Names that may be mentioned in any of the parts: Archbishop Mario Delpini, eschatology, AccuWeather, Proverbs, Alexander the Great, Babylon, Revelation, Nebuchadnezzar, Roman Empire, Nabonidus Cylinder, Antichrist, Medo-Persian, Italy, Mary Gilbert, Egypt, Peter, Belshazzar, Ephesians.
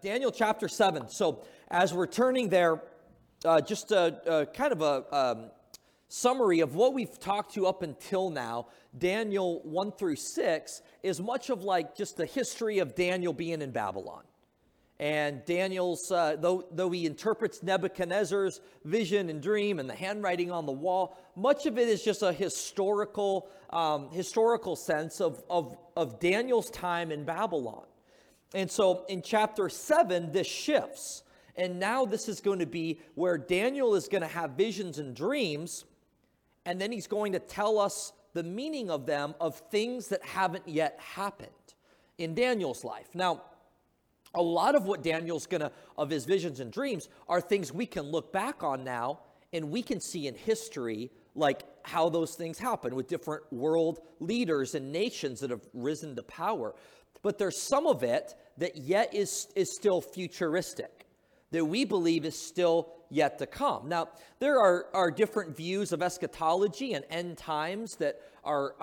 Daniel chapter 7. So as we're turning there, just a kind of a summary of what we've talked to up until now. Daniel 1 through 6 is much of like just the history of Daniel being in Babylon. And Daniel's, though he interprets Nebuchadnezzar's vision and dream and the handwriting on the wall, much of it is just a historical sense of Daniel's time in Babylon. And so in chapter 7, this shifts. And now this is going to be where Daniel is going to have visions and dreams, and then he's going to tell us the meaning of them, of things that haven't yet happened in Daniel's life. Now, a lot of what Daniel's of his visions and dreams are things we can look back on now, and we can see in history like how those things happen with different world leaders and nations that have risen to power. But there's some of it that yet is still futuristic, that we believe is still yet to come. Now, there are different views of eschatology and end times that are,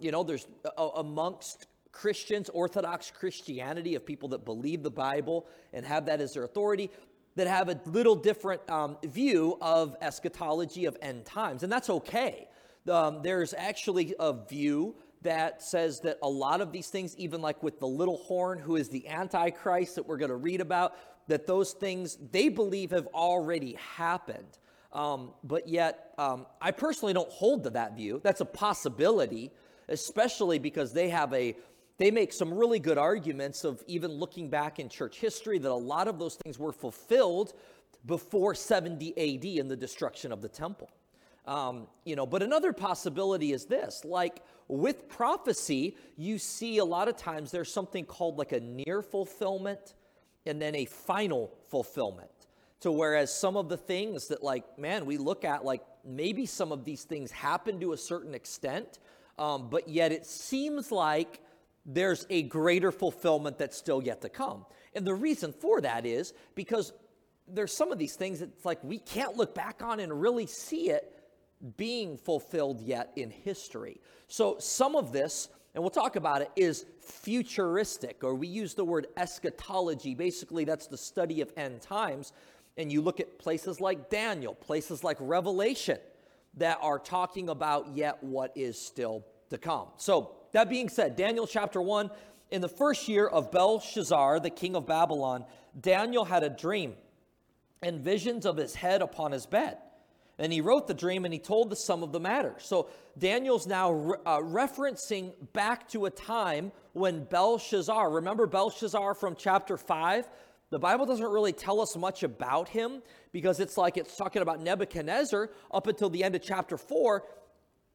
there's amongst Christians, Orthodox Christianity, of people that believe the Bible and have that as their authority, that have a little different view of eschatology, of end times. And that's okay. There's actually a view that says that a lot of these things, even like with the little horn, who is the Antichrist that we're going to read about, that those things they believe have already happened. But yet, I personally don't hold to that view. That's a possibility, especially because they make some really good arguments of even looking back in church history that a lot of those things were fulfilled before 70 AD in the destruction of the temple. But another possibility is this, like with prophecy, you see a lot of times there's something called like a near fulfillment and then a final fulfillment. So whereas some of the things that like, man, we look at like maybe some of these things happen to a certain extent, but yet it seems like there's a greater fulfillment that's still yet to come. And the reason for that is because there's some of these things that's like we can't look back on and really see it being fulfilled yet in history. So some of this, and we'll talk about it, is futuristic, or we use the word eschatology. Basically, that's the study of end times. And you look at places like Daniel, places like Revelation, that are talking about yet what is still to come. So that being said, Daniel chapter 1, in the first year of Belshazzar, the king of Babylon, Daniel had a dream and visions of his head upon his bed. And he wrote the dream and he told the sum of the matter. So Daniel's now referencing back to a time when Belshazzar, remember Belshazzar from chapter 5? The Bible doesn't really tell us much about him because it's like it's talking about Nebuchadnezzar up until the end of chapter 4.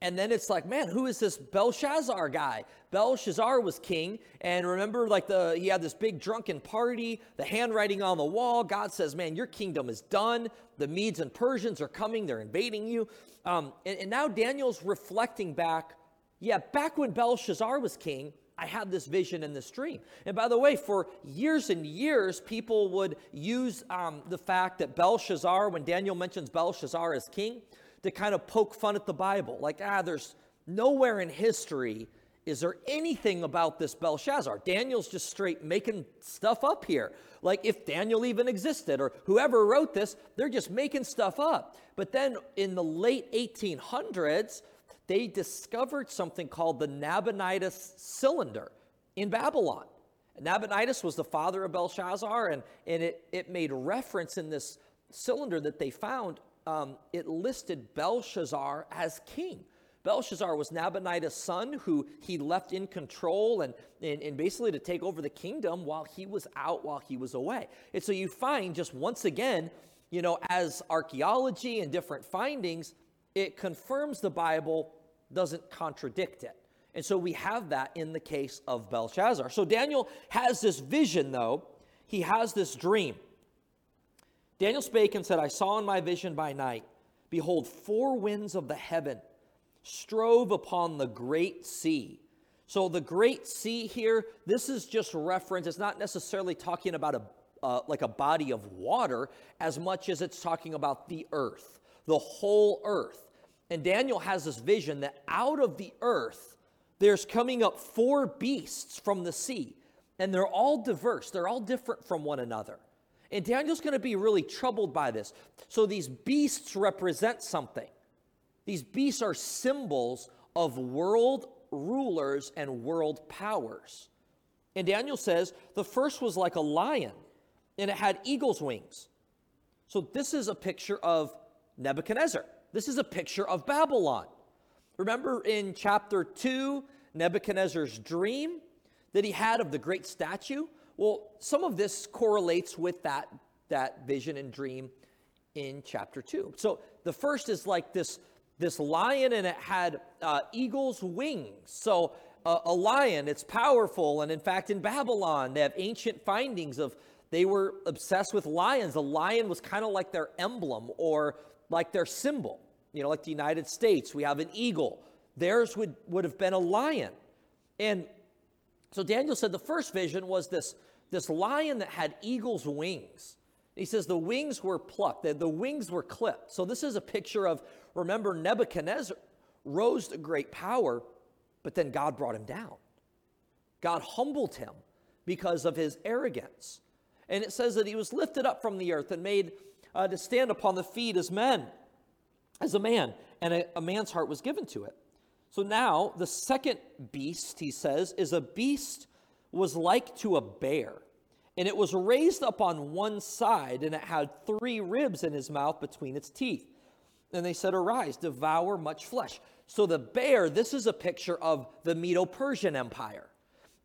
And then it's like, man, who is this Belshazzar guy? Belshazzar was king. And remember, like he had this big drunken party, the handwriting on the wall. God says, man, your kingdom is done. The Medes and Persians are coming. They're invading you. And now Daniel's reflecting back. Yeah, back when Belshazzar was king, I had this vision and this dream. And by the way, for years and years, people would use the fact that Belshazzar, when Daniel mentions Belshazzar as king, to kind of poke fun at the Bible. Like, there's nowhere in history is there anything about this Belshazzar. Daniel's just straight making stuff up here. Like if Daniel even existed or whoever wrote this, they're just making stuff up. But then in the late 1800s, they discovered something called the Nabonidus Cylinder in Babylon. Nabonidus was the father of Belshazzar, and it made reference in this cylinder that they found. It listed Belshazzar as king. Belshazzar was Nabonidus' son, who he left in control and basically to take over the kingdom while he was away. And so you find just once again, as archaeology and different findings, it confirms the Bible, doesn't contradict it. And so we have that in the case of Belshazzar. So Daniel has this vision, though. He has this dream. Daniel spake and said, I saw in my vision by night, behold, four winds of the heaven strove upon the great sea. So the great sea here, this is just reference. It's not necessarily talking about a body of water as much as it's talking about the earth, the whole earth. And Daniel has this vision that out of the earth, there's coming up four beasts from the sea. and they're all diverse. They're all different from one another. And Daniel's going to be really troubled by this. So these beasts represent something. These beasts are symbols of world rulers and world powers. And Daniel says the first was like a lion, and it had eagle's wings. So this is a picture of Nebuchadnezzar. This is a picture of Babylon. Remember in chapter 2, Nebuchadnezzar's dream that he had of the great statue? Well, some of this correlates with that vision and dream in chapter 2. So the first is like this lion, and it had eagle's wings. So a lion, it's powerful. And in fact, in Babylon, they have ancient findings of they were obsessed with lions. The lion was kind of like their emblem or like their symbol. You know, like the United States, we have an eagle. Theirs would have been a lion. And so Daniel said the first vision was this lion that had eagle's wings. He says the wings were plucked, the wings were clipped. So this is a picture of, remember, Nebuchadnezzar rose to great power, but then God brought him down. God humbled him because of his arrogance. And it says that he was lifted up from the earth and made to stand upon the feet as a man, and a man's heart was given to it. So now the second beast, he says, is a beast was like to a bear, and it was raised up on one side, and it had three ribs in his mouth between its teeth. And they said, "Arise, devour much flesh." So the bear, this is a picture of the Medo-Persian Empire.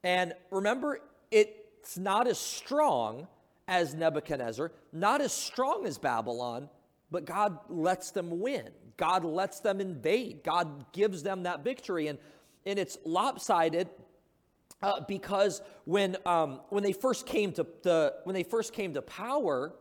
And remember, it's not as strong as Nebuchadnezzar, not as strong as Babylon, but God lets them win. God lets them invade. God gives them that victory. And it's lopsided because when they first came to power,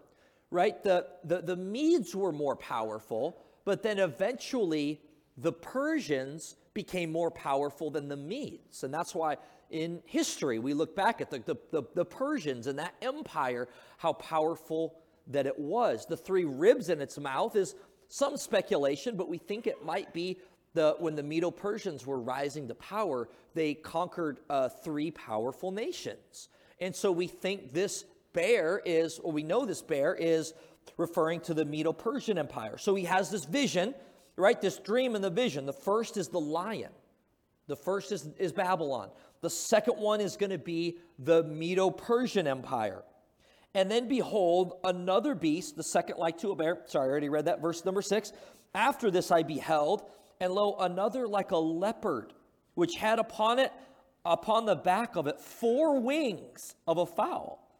right, the Medes were more powerful, but then eventually the Persians became more powerful than the Medes. And that's why in history we look back at the Persians and that empire, how powerful that it was. The three ribs in its mouth is some speculation, but we think it might be when the Medo-Persians were rising to power, they conquered three powerful nations. And so we think this bear is, or we know this bear is referring to the Medo-Persian Empire. So he has this vision, right? This dream and the vision. The first is the lion. The first is Babylon. The second one is going to be the Medo-Persian Empire. And then behold, another beast, the second like to a bear. Sorry, I already read that. Verse number 6. After this I beheld, and lo, another like a leopard, which had upon the back of it, 4 wings of a fowl.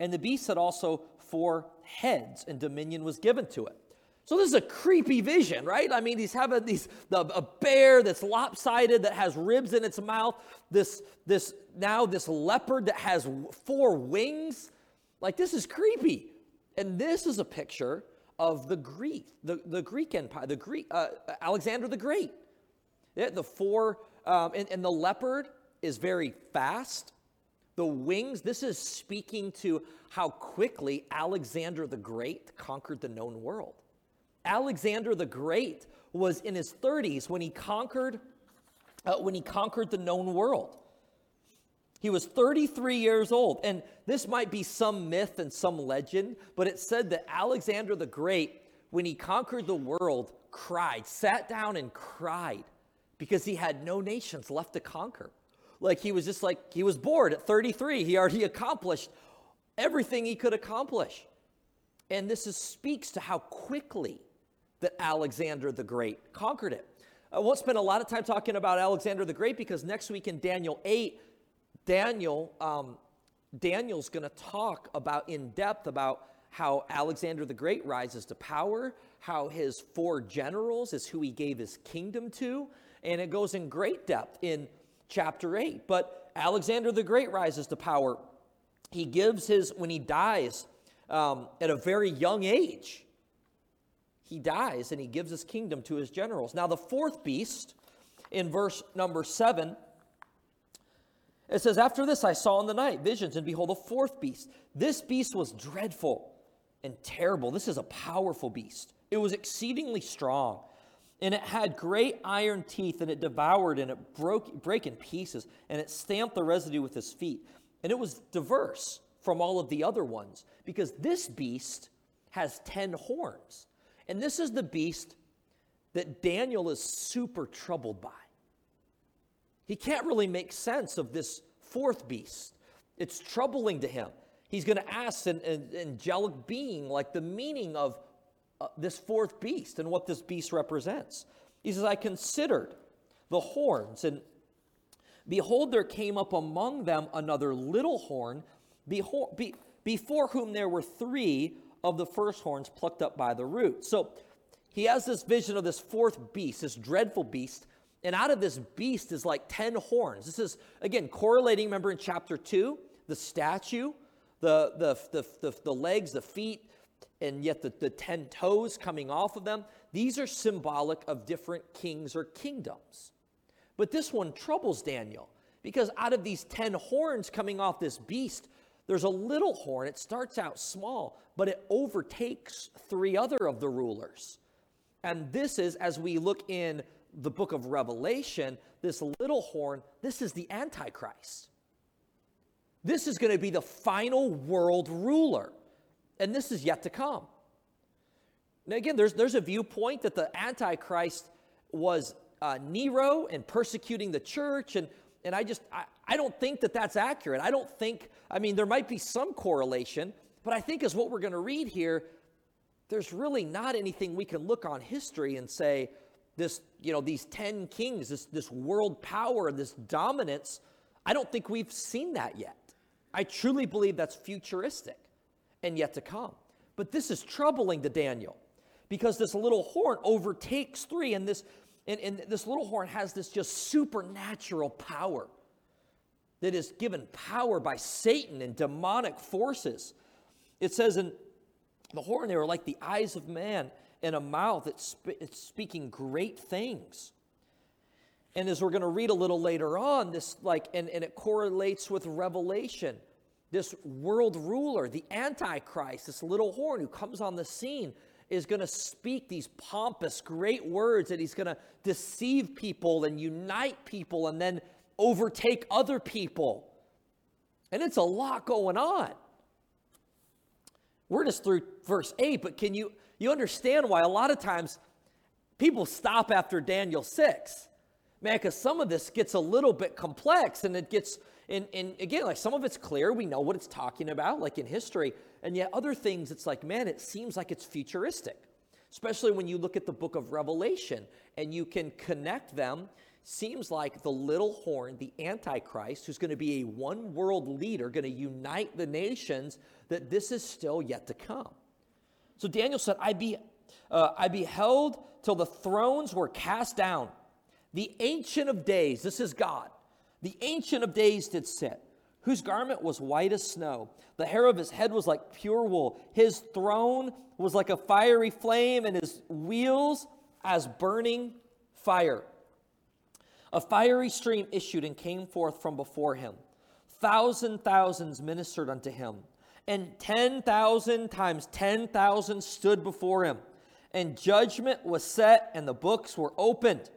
And the beast had also 4 heads, and dominion was given to it. So this is a creepy vision, right? I mean, he's having a bear that's lopsided, that has ribs in its mouth. This leopard that has 4 wings. Like, this is creepy. And this is a picture of the Greek Empire, Alexander the Great. The 4, and the leopard is very fast. The wings, this is speaking to how quickly Alexander the Great conquered the known world. Alexander the Great was in his 30s when he conquered the known world. He was 33 years old, and this might be some myth and some legend, but it said that Alexander the Great, when he conquered the world, sat down and cried because he had no nations left to conquer. Like, he was just like, he was bored at 33. He already accomplished everything he could accomplish. And this speaks to how quickly that Alexander the Great conquered it. I won't spend a lot of time talking about Alexander the Great because next week in Daniel 8, Daniel's going to talk about in depth about how Alexander the Great rises to power, how his 4 generals is who he gave his kingdom to, and it goes in great depth in chapter 8. But Alexander the Great rises to power. He gives his, when he dies at a very young age, he dies and he gives his kingdom to his generals. Now the 4th beast in verse number 7, it says, after this I saw in the night visions, and behold, a 4th beast. This beast was dreadful and terrible. This is a powerful beast. It was exceedingly strong, and it had great iron teeth, and it devoured, and it brake in pieces, and it stamped the residue with his feet. And it was diverse from all of the other ones, because this beast has 10 horns. And this is the beast that Daniel is super troubled by. He can't really make sense of this fourth beast. It's troubling to him. He's going to ask an angelic being, like, the meaning of this fourth beast and what this beast represents. He says, I considered the horns, and behold, there came up among them another little horn, before whom there were three of the first horns plucked up by the root. So he has this vision of this fourth beast, this dreadful beast, and out of this beast is like 10 horns. This is, again, correlating, remember in chapter 2, the statue, the legs, the feet, and yet the 10 toes coming off of them. These are symbolic of different kings or kingdoms. But this one troubles Daniel, because out of these 10 horns coming off this beast, there's a little horn. It starts out small, but it overtakes three other of the rulers. And this is, as we look in the book of Revelation, this little horn, this is the Antichrist. This is going to be the final world ruler. And this is yet to come. Now, again, there's a viewpoint that the Antichrist was Nero and persecuting the church. And I don't think that that's accurate. I don't think, I mean, there might be some correlation, but I think, as what we're going to read here, there's really not anything we can look on history and say this, you know, these 10 kings, this world power, this dominance. I don't think we've seen that yet. I truly believe that's futuristic and yet to come. But this is troubling to Daniel, because this little horn overtakes three, and this little horn has this just supernatural power that is given power by Satan and demonic forces. It says in the horn, they were like the eyes of man and a mouth that's speaking great things. And as we're going to read a little later on, this, like, and it correlates with Revelation, this world ruler, the Antichrist, this little horn who comes on the scene, is going to speak these pompous, great words, and he's going to deceive people and unite people and then overtake other people. And it's a lot going on. We're just through verse 8, but can you understand why a lot of times people stop after Daniel 6? Man, because some of this gets a little bit complex, and it gets, and again, like, some of it's clear, we know what it's talking about, like in history, and yet other things, it's like, man, it seems like it's futuristic, especially when you look at the book of Revelation, and you can connect them. Seems like the little horn, the Antichrist, who's going to be a one world leader, going to unite the nations, that this is still yet to come. So Daniel said, I beheld till the thrones were cast down. The Ancient of Days, this is God, the Ancient of Days did sit, whose garment was white as snow. The hair of his head was like pure wool. His throne was like a fiery flame, and his wheels as burning fire. A fiery stream issued and came forth from before him. 1,000 thousands ministered unto him, and 10,000 times 10,000 stood before him. And judgment was set, and the books were opened.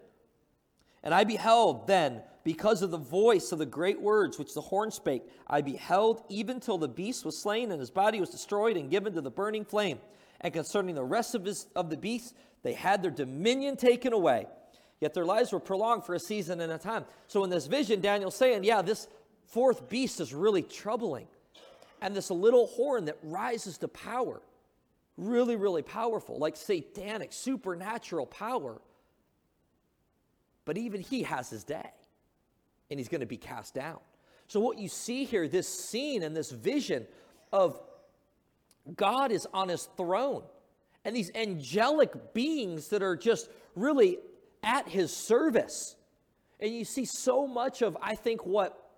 And I beheld then, because of the voice of the great words which the horn spake, I beheld even till the beast was slain, and his body was destroyed and given to the burning flame. And concerning the rest of the beasts, they had their dominion taken away. Yet their lives were prolonged for a season and a time. So in this vision, Daniel's saying, yeah, this fourth beast is really troubling. And this little horn that rises to power, really, really powerful, like satanic, supernatural power. But even he has his day, and he's going to be cast down. So what you see here, this scene and this vision of God is on his throne, and these angelic beings that are just really at his service. And you see so much of, I think, what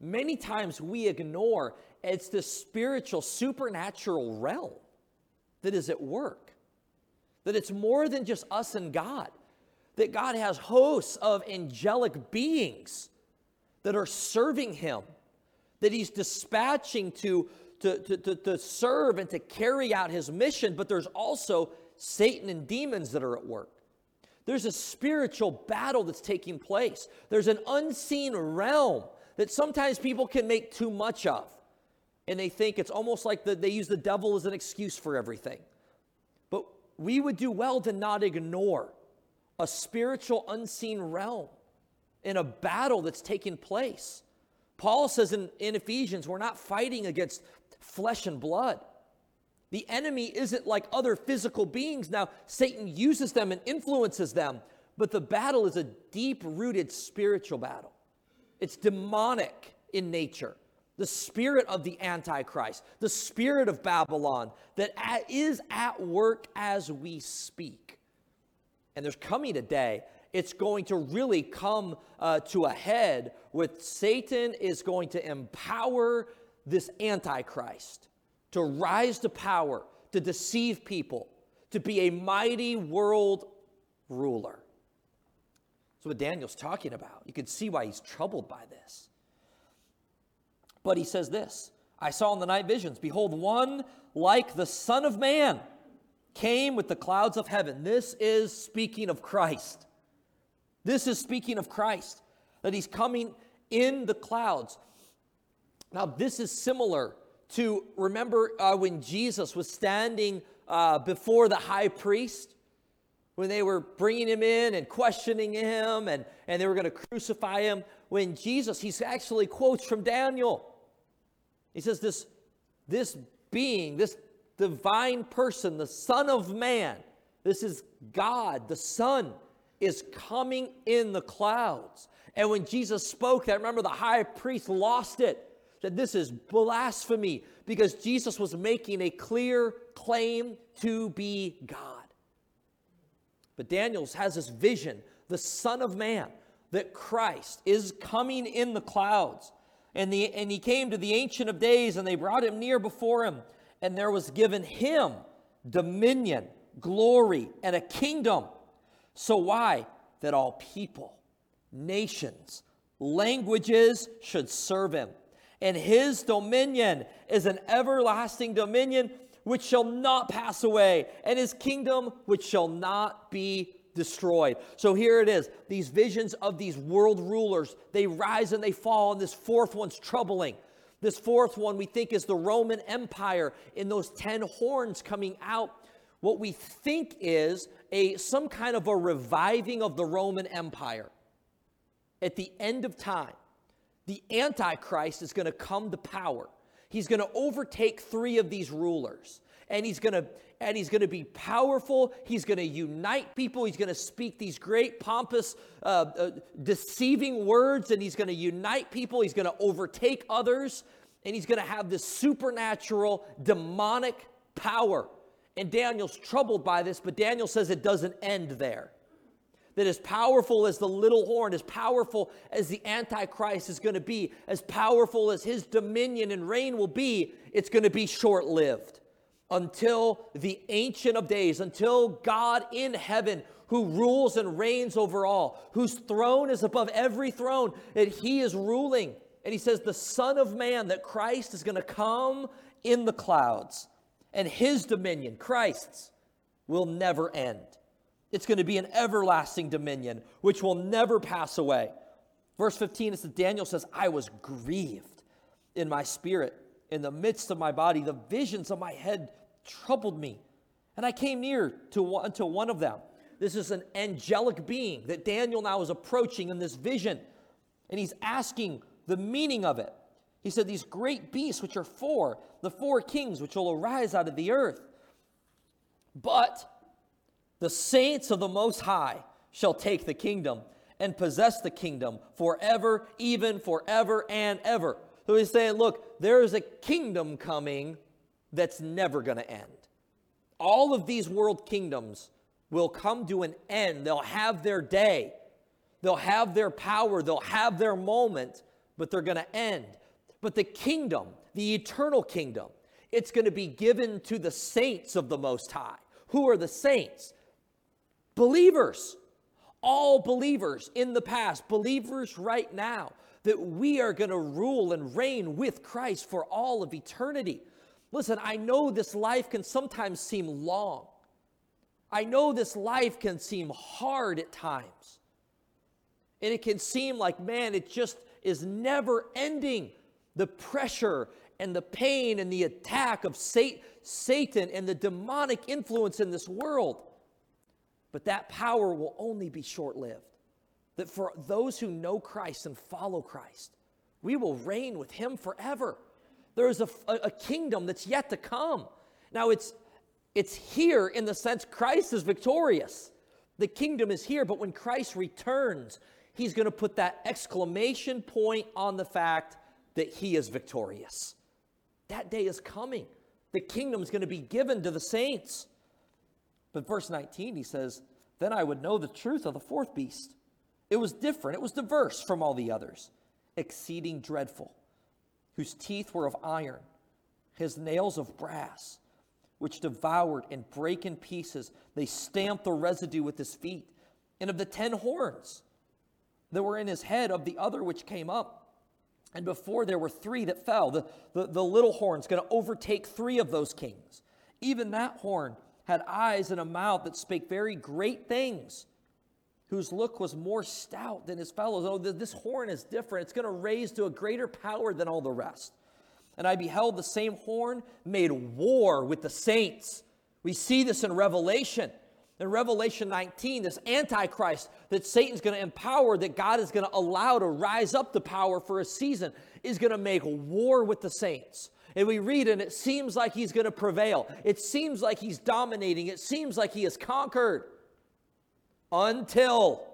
many times we ignore. It's this spiritual, supernatural realm that is at work. That it's more than just us and God. That God has hosts of angelic beings that are serving him, that he's dispatching to serve and to carry out his mission. But there's also Satan and demons that are at work. There's a spiritual battle that's taking place. There's an unseen realm that sometimes people can make too much of. And they think it's almost like they use the devil as an excuse for everything. But we would do well to not ignore a spiritual unseen realm in a battle that's taking place. Paul says in Ephesians, we're not fighting against flesh and blood. The enemy isn't like other physical beings. Now, Satan uses them and influences them, but the battle is a deep-rooted spiritual battle. It's demonic in nature. The spirit of the Antichrist, the spirit of Babylon that is at work as we speak. And there's coming a day, it's going to really come to a head with Satan is going to empower this Antichrist to rise to power, to deceive people, to be a mighty world ruler. That's what Daniel's talking about. You can see why he's troubled by this. But he says this, I saw in the night visions, behold, one like the Son of Man came with the clouds of heaven. This is speaking of Christ. This is speaking of Christ, that he's coming in the clouds. Now, this is similar to, remember when Jesus was standing before the high priest, when they were bringing him in and questioning him and they were going to crucify him. When Jesus, he actually quotes from Daniel. He says this being, this divine person, the Son of Man, this is God, the Son, is coming in the clouds. And when Jesus spoke that, remember the high priest lost it. That this is blasphemy because Jesus was making a clear claim to be God. But Daniel has this vision, the Son of Man, that Christ is coming in the clouds. And he came to the Ancient of Days, and they brought him near before him. And there was given him dominion, glory, and a kingdom. So why? That all people, nations, languages should serve him. And his dominion is an everlasting dominion which shall not pass away, and his kingdom which shall not be destroyed. So here it is. These visions of these world rulers, they rise and they fall, and this fourth one's troubling. This fourth one we think is the Roman Empire in those 10 horns coming out. What we think is some kind of a reviving of the Roman Empire. At the end of time, the Antichrist is going to come to power. He's going to overtake 3 of these rulers, and he's going to be powerful. He's going to unite people. He's going to speak these great pompous, deceiving words, and he's going to unite people. He's going to overtake others, and he's going to have this supernatural, demonic power. And Daniel's troubled by this, but Daniel says it doesn't end there. That as powerful as the little horn, as powerful as the Antichrist is going to be, as powerful as his dominion and reign will be, it's going to be short-lived until the Ancient of Days, until God in heaven, who rules and reigns over all, whose throne is above every throne, that he is ruling. And he says the Son of Man, that Christ is going to come in the clouds, and his dominion, Christ's, will never end. It's going to be an everlasting dominion, which will never pass away. Verse 15, it says, Daniel says, I was grieved in my spirit, in the midst of my body. The visions of my head troubled me, and I came near to one of them. This is an angelic being that Daniel now is approaching in this vision, and he's asking the meaning of it. He said, these great beasts, which are 4, the 4 kings, which will arise out of the earth. But the saints of the Most High shall take the kingdom and possess the kingdom forever, even forever and ever. So he's saying, look, there is a kingdom coming that's never going to end. All of these world kingdoms will come to an end. They'll have their day. They'll have their power. They'll have their moment, but they're going to end. But the kingdom, the eternal kingdom, it's going to be given to the saints of the Most High. Who are the saints? Believers, all believers in the past, believers right now, that we are going to rule and reign with Christ for all of eternity. Listen, I know this life can sometimes seem long. I know this life can seem hard at times. And it can seem like, man, it just is never ending. The pressure and the pain and the attack of Satan and the demonic influence in this world. But that power will only be short-lived. That for those who know Christ and follow Christ, we will reign with him forever. There is a kingdom that's yet to come. Now, it's here in the sense Christ is victorious. The kingdom is here, but when Christ returns, he's going to put that exclamation point on the fact that he is victorious. That day is coming. The kingdom is going to be given to the saints. But verse 19, he says, "Then I would know the truth of the fourth beast. It was different. It was diverse from all the others, exceeding dreadful, whose teeth were of iron, his nails of brass, which devoured and brake in pieces. They stamped the residue with his feet. And of the 10 horns that were in his head of the other which came up. And before there were 3 that fell." The little horn's going to overtake 3 of those kings. "Even that horn had eyes and a mouth that spake very great things, whose look was more stout than his fellows." Oh, this horn is different. It's going to raise to a greater power than all the rest. "And I beheld the same horn made war with the saints." We see this in Revelation. In Revelation 19, this Antichrist that Satan's going to empower, that God is going to allow to rise up to power for a season, is going to make war with the saints. And we read, and it seems like he's going to prevail. It seems like he's dominating. It seems like he has conquered. Until,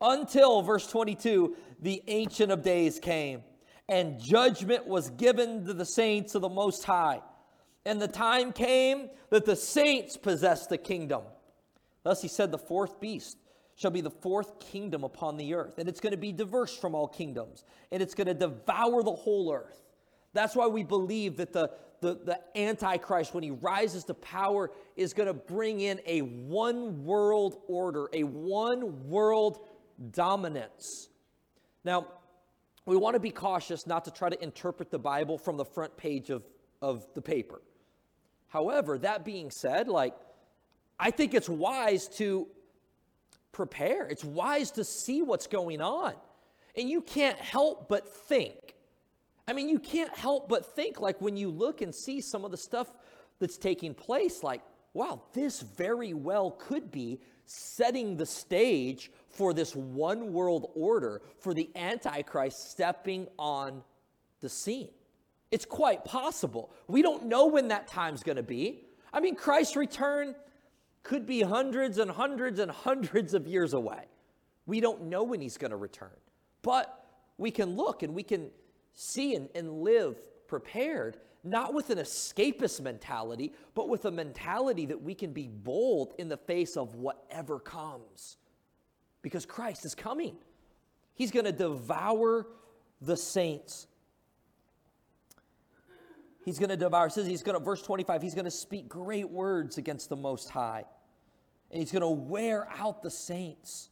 verse 22, "the Ancient of Days came, and judgment was given to the saints of the Most High. And the time came that the saints possessed the kingdom. Thus he said, the fourth beast shall be the fourth kingdom upon the earth. And it's going to be diverse from all kingdoms. And it's going to devour the whole earth." That's why we believe that the Antichrist, when he rises to power, is going to bring in a one-world order, a one-world dominance. Now, we want to be cautious not to try to interpret the Bible from the front page of the paper. However, that being said, I think it's wise to prepare. It's wise to see what's going on. And you can't help but think. You can't help but think, when you look and see some of the stuff that's taking place, wow, this very well could be setting the stage for this one world order, for the Antichrist stepping on the scene. It's quite possible. We don't know when that time's going to be. Christ's return could be hundreds and hundreds and hundreds of years away. We don't know when he's going to return. But we can look and we can see and live prepared, not with an escapist mentality, but with a mentality that we can be bold in the face of whatever comes. Because Christ is coming. He's going to devour the saints. He's going to devour. It says he's going to, verse 25, he's going to speak great words against the Most High. And he's going to wear out the saints.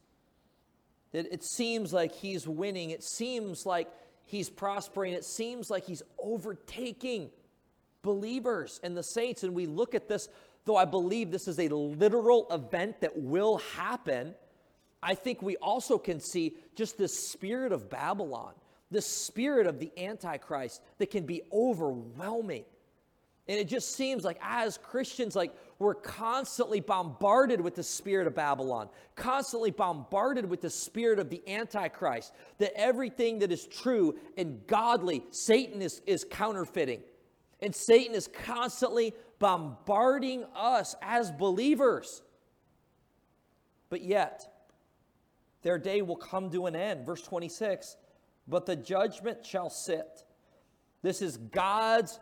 It seems like he's winning. It seems like he's prospering. It seems like he's overtaking believers and the saints. And we look at this, though I believe this is a literal event that will happen. I think we also can see just this spirit of Babylon, this spirit of the Antichrist that can be overwhelming. And it just seems like as Christians, we're constantly bombarded with the spirit of Babylon, constantly bombarded with the spirit of the Antichrist, that everything that is true and godly, Satan is counterfeiting. And Satan is constantly bombarding us as believers. But yet, their day will come to an end. Verse 26, "But the judgment shall sit." This is God's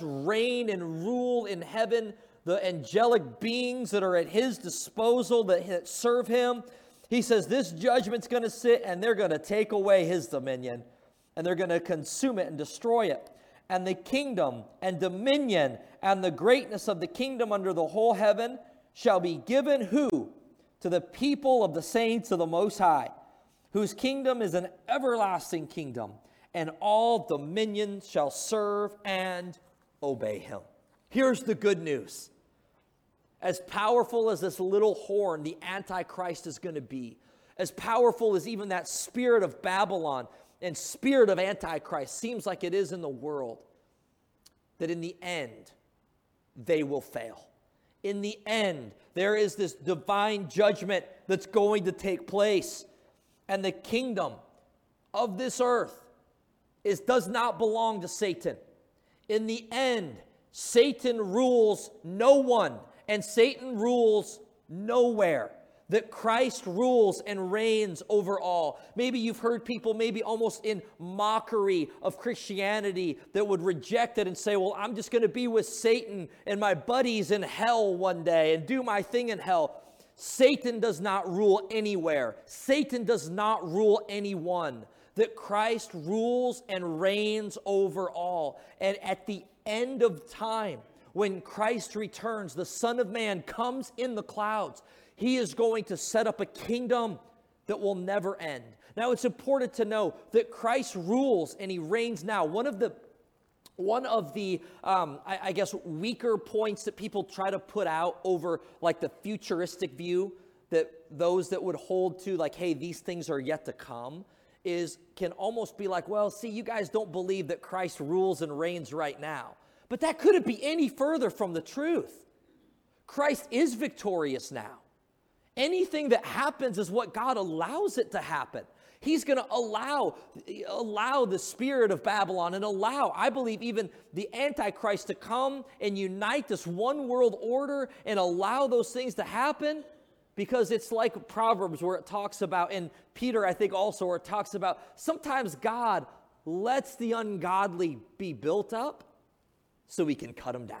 reign and rule in heaven, the angelic beings that are at his disposal, that serve him. He says this judgment's going to sit, and they're going to take away his dominion, and they're going to consume it and destroy it. "And the kingdom and dominion and the greatness of the kingdom under the whole heaven shall be given" who? "To the people of the saints of the Most High, whose kingdom is an everlasting kingdom. And all dominions shall serve and obey him." Here's the good news. As powerful as this little horn, the Antichrist, is going to be, as powerful as even that spirit of Babylon and spirit of Antichrist seems like it is in the world, that in the end, they will fail. In the end, there is this divine judgment that's going to take place. And the kingdom of this earth does not belong to Satan. In the end, Satan rules no one, and Satan rules nowhere. That Christ rules and reigns over all. Maybe you've heard people maybe almost in mockery of Christianity that would reject it and say, well, I'm just going to be with Satan and my buddies in hell one day and do my thing in hell. Satan does not rule anywhere. Satan does not rule anyone. That Christ rules and reigns over all. And at the end of time, when Christ returns, the Son of Man comes in the clouds. He is going to set up a kingdom that will never end. Now, it's important to know that Christ rules and he reigns now. One of the weaker points that people try to put out over like the futuristic view that those that would hold to like, hey, these things are yet to come, can almost be like, well, see, you guys don't believe that Christ rules and reigns right now. But that couldn't be any further from the truth. Christ is victorious now. Anything that happens is what God allows it to happen. He's going to allow the spirit of Babylon and allow, I believe, even the Antichrist to come and unite this one world order and allow those things to happen, because it's like Proverbs where it talks about, and Peter, I think, also where it talks about, sometimes God lets the ungodly be built up so he can cut them down.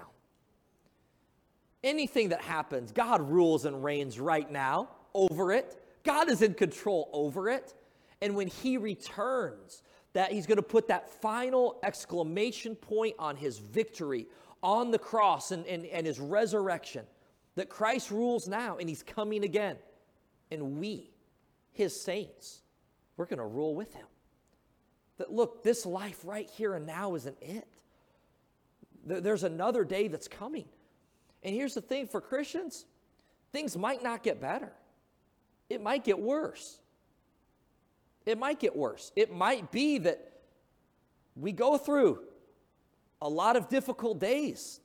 Anything that happens, God rules and reigns right now over it. God is in control over it. And when he returns, that he's going to put that final exclamation point on his victory, on the cross and his resurrection, that Christ rules now and he's coming again. And we, his saints, we're going to rule with him. That look, this life right here and now isn't it. There's another day that's coming. And here's the thing for Christians, things might not get better. It might get worse. It might get worse. It might be that we go through a lot of difficult days.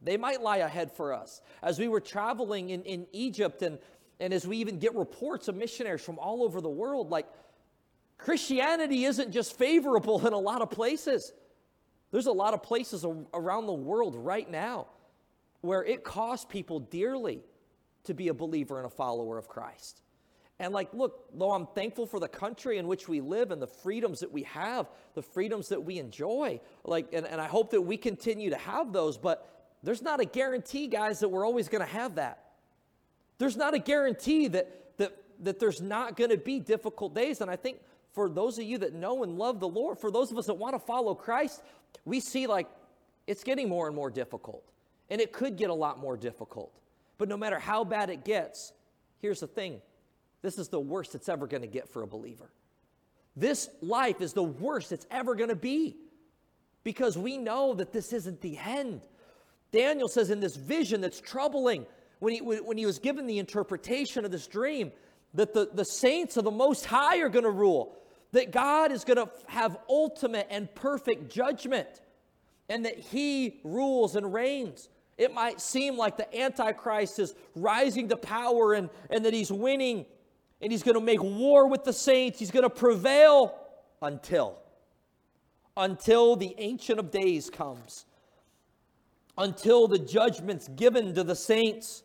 They might lie ahead for us. As we were traveling in Egypt and as we even get reports of missionaries from all over the world, like Christianity isn't just favorable in a lot of places. There's a lot of places around the world right now where it costs people dearly to be a believer and a follower of Christ. And like, look, though I'm thankful for the country in which we live and the freedoms that we have, the freedoms that we enjoy, like, and I hope that we continue to have those, but there's not a guarantee, guys, that we're always going to have that. There's not a guarantee that there's not going to be difficult days. And I think for those of you that know and love the Lord, for those of us that want to follow Christ, we see like it's getting more and more difficult. And it could get a lot more difficult. But no matter how bad it gets, here's the thing. This is the worst it's ever going to get for a believer. This life is the worst it's ever going to be. Because we know that this isn't the end. Daniel says in this vision that's troubling, when he was given the interpretation of this dream, that the saints of the Most High are going to rule. That God is going to have ultimate and perfect judgment. And that he rules and reigns. It might seem like the Antichrist is rising to power and that he's winning and he's going to make war with the saints. He's going to prevail until the Ancient of Days comes, until the judgment's given to the saints,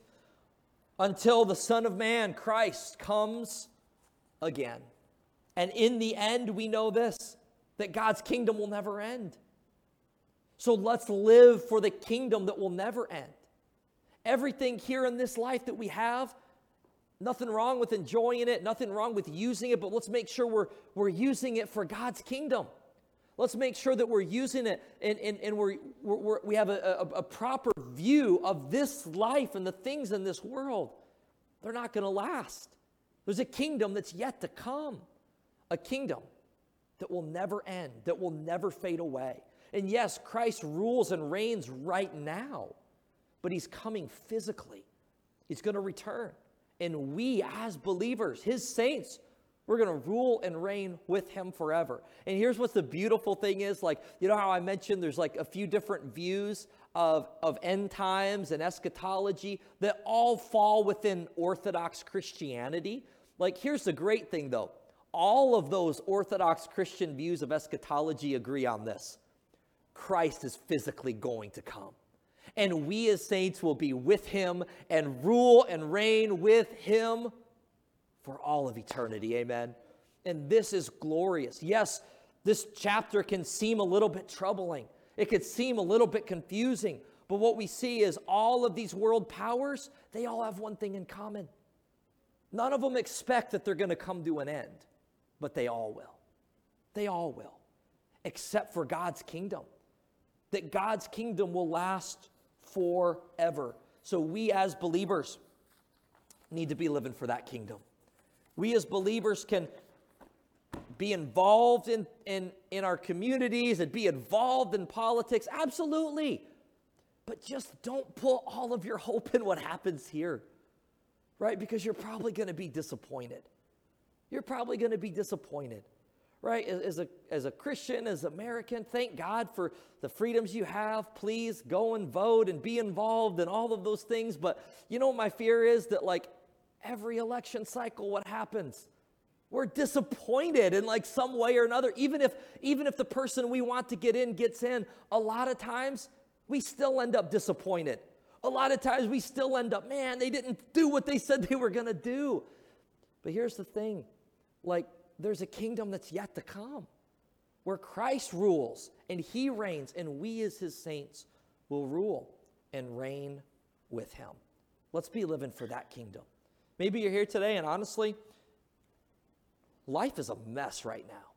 until the Son of Man, Christ, comes again. And in the end, we know this, that God's kingdom will never end. So let's live for the kingdom that will never end. Everything here in this life that we have, nothing wrong with enjoying it, nothing wrong with using it, but let's make sure we're using it for God's kingdom. Let's make sure that we're using it and we have a proper view of this life and the things in this world. They're not going to last. There's a kingdom that's yet to come, a kingdom that will never end, that will never fade away. And yes, Christ rules and reigns right now, but he's coming physically. He's going to return And we, as believers, his saints, we're going to rule and reign with him forever. And here's what the beautiful thing is. Like, you know how I mentioned there's like a few different views of end times and eschatology that all fall within Orthodox Christianity. Like, here's the great thing, though. All of those Orthodox Christian views of eschatology agree on this. Christ is physically going to come. And we as saints will be with him and rule and reign with him for all of eternity. Amen. And this is glorious. Yes, this chapter can seem a little bit troubling. It could seem a little bit confusing. But what we see is all of these world powers, they all have one thing in common. None of them expect that they're going to come to an end, but they all will. They all will, except for God's kingdom. That God's kingdom will last forever. So we as believers need to be living for that kingdom. We as believers can be involved in our communities and be involved in politics. Absolutely. But just don't pull all of your hope in what happens here. Right? Because you're probably going to be disappointed. You're probably going to be disappointed. Right? As a Christian, as American, thank God for the freedoms you have. Please go and vote and be involved in all of those things. But you know what my fear is? That like every election cycle, what happens? We're disappointed in like some way or another. Even if the person we want to get in gets in, a lot of times we still end up disappointed. A lot of times we still end up, man, they didn't do what they said they were going to do. But here's the thing. Like, there's a kingdom that's yet to come where Christ rules and he reigns, and we as his saints will rule and reign with him. Let's be living for that kingdom. Maybe you're here today and honestly, life is a mess right now.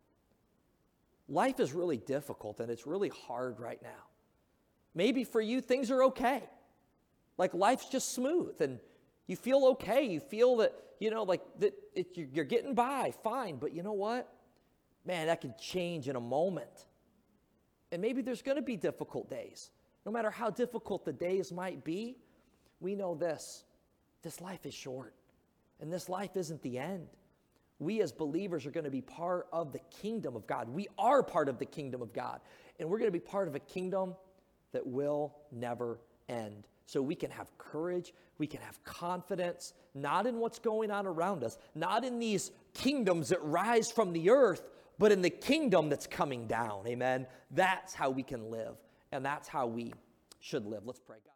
Life is really difficult and it's really hard right now. Maybe for you, things are okay. Like life's just smooth and you feel okay. You feel that, you know, like that you're getting by fine. But you know what? Man, that can change in a moment. And maybe there's going to be difficult days. No matter how difficult the days might be, we know this. This life is short. And this life isn't the end. We as believers are going to be part of the kingdom of God. We are part of the kingdom of God. And we're going to be part of a kingdom that will never end. So we can have courage, we can have confidence, not in what's going on around us, not in these kingdoms that rise from the earth, but in the kingdom that's coming down. Amen. That's how we can live, and that's how we should live. Let's pray. God.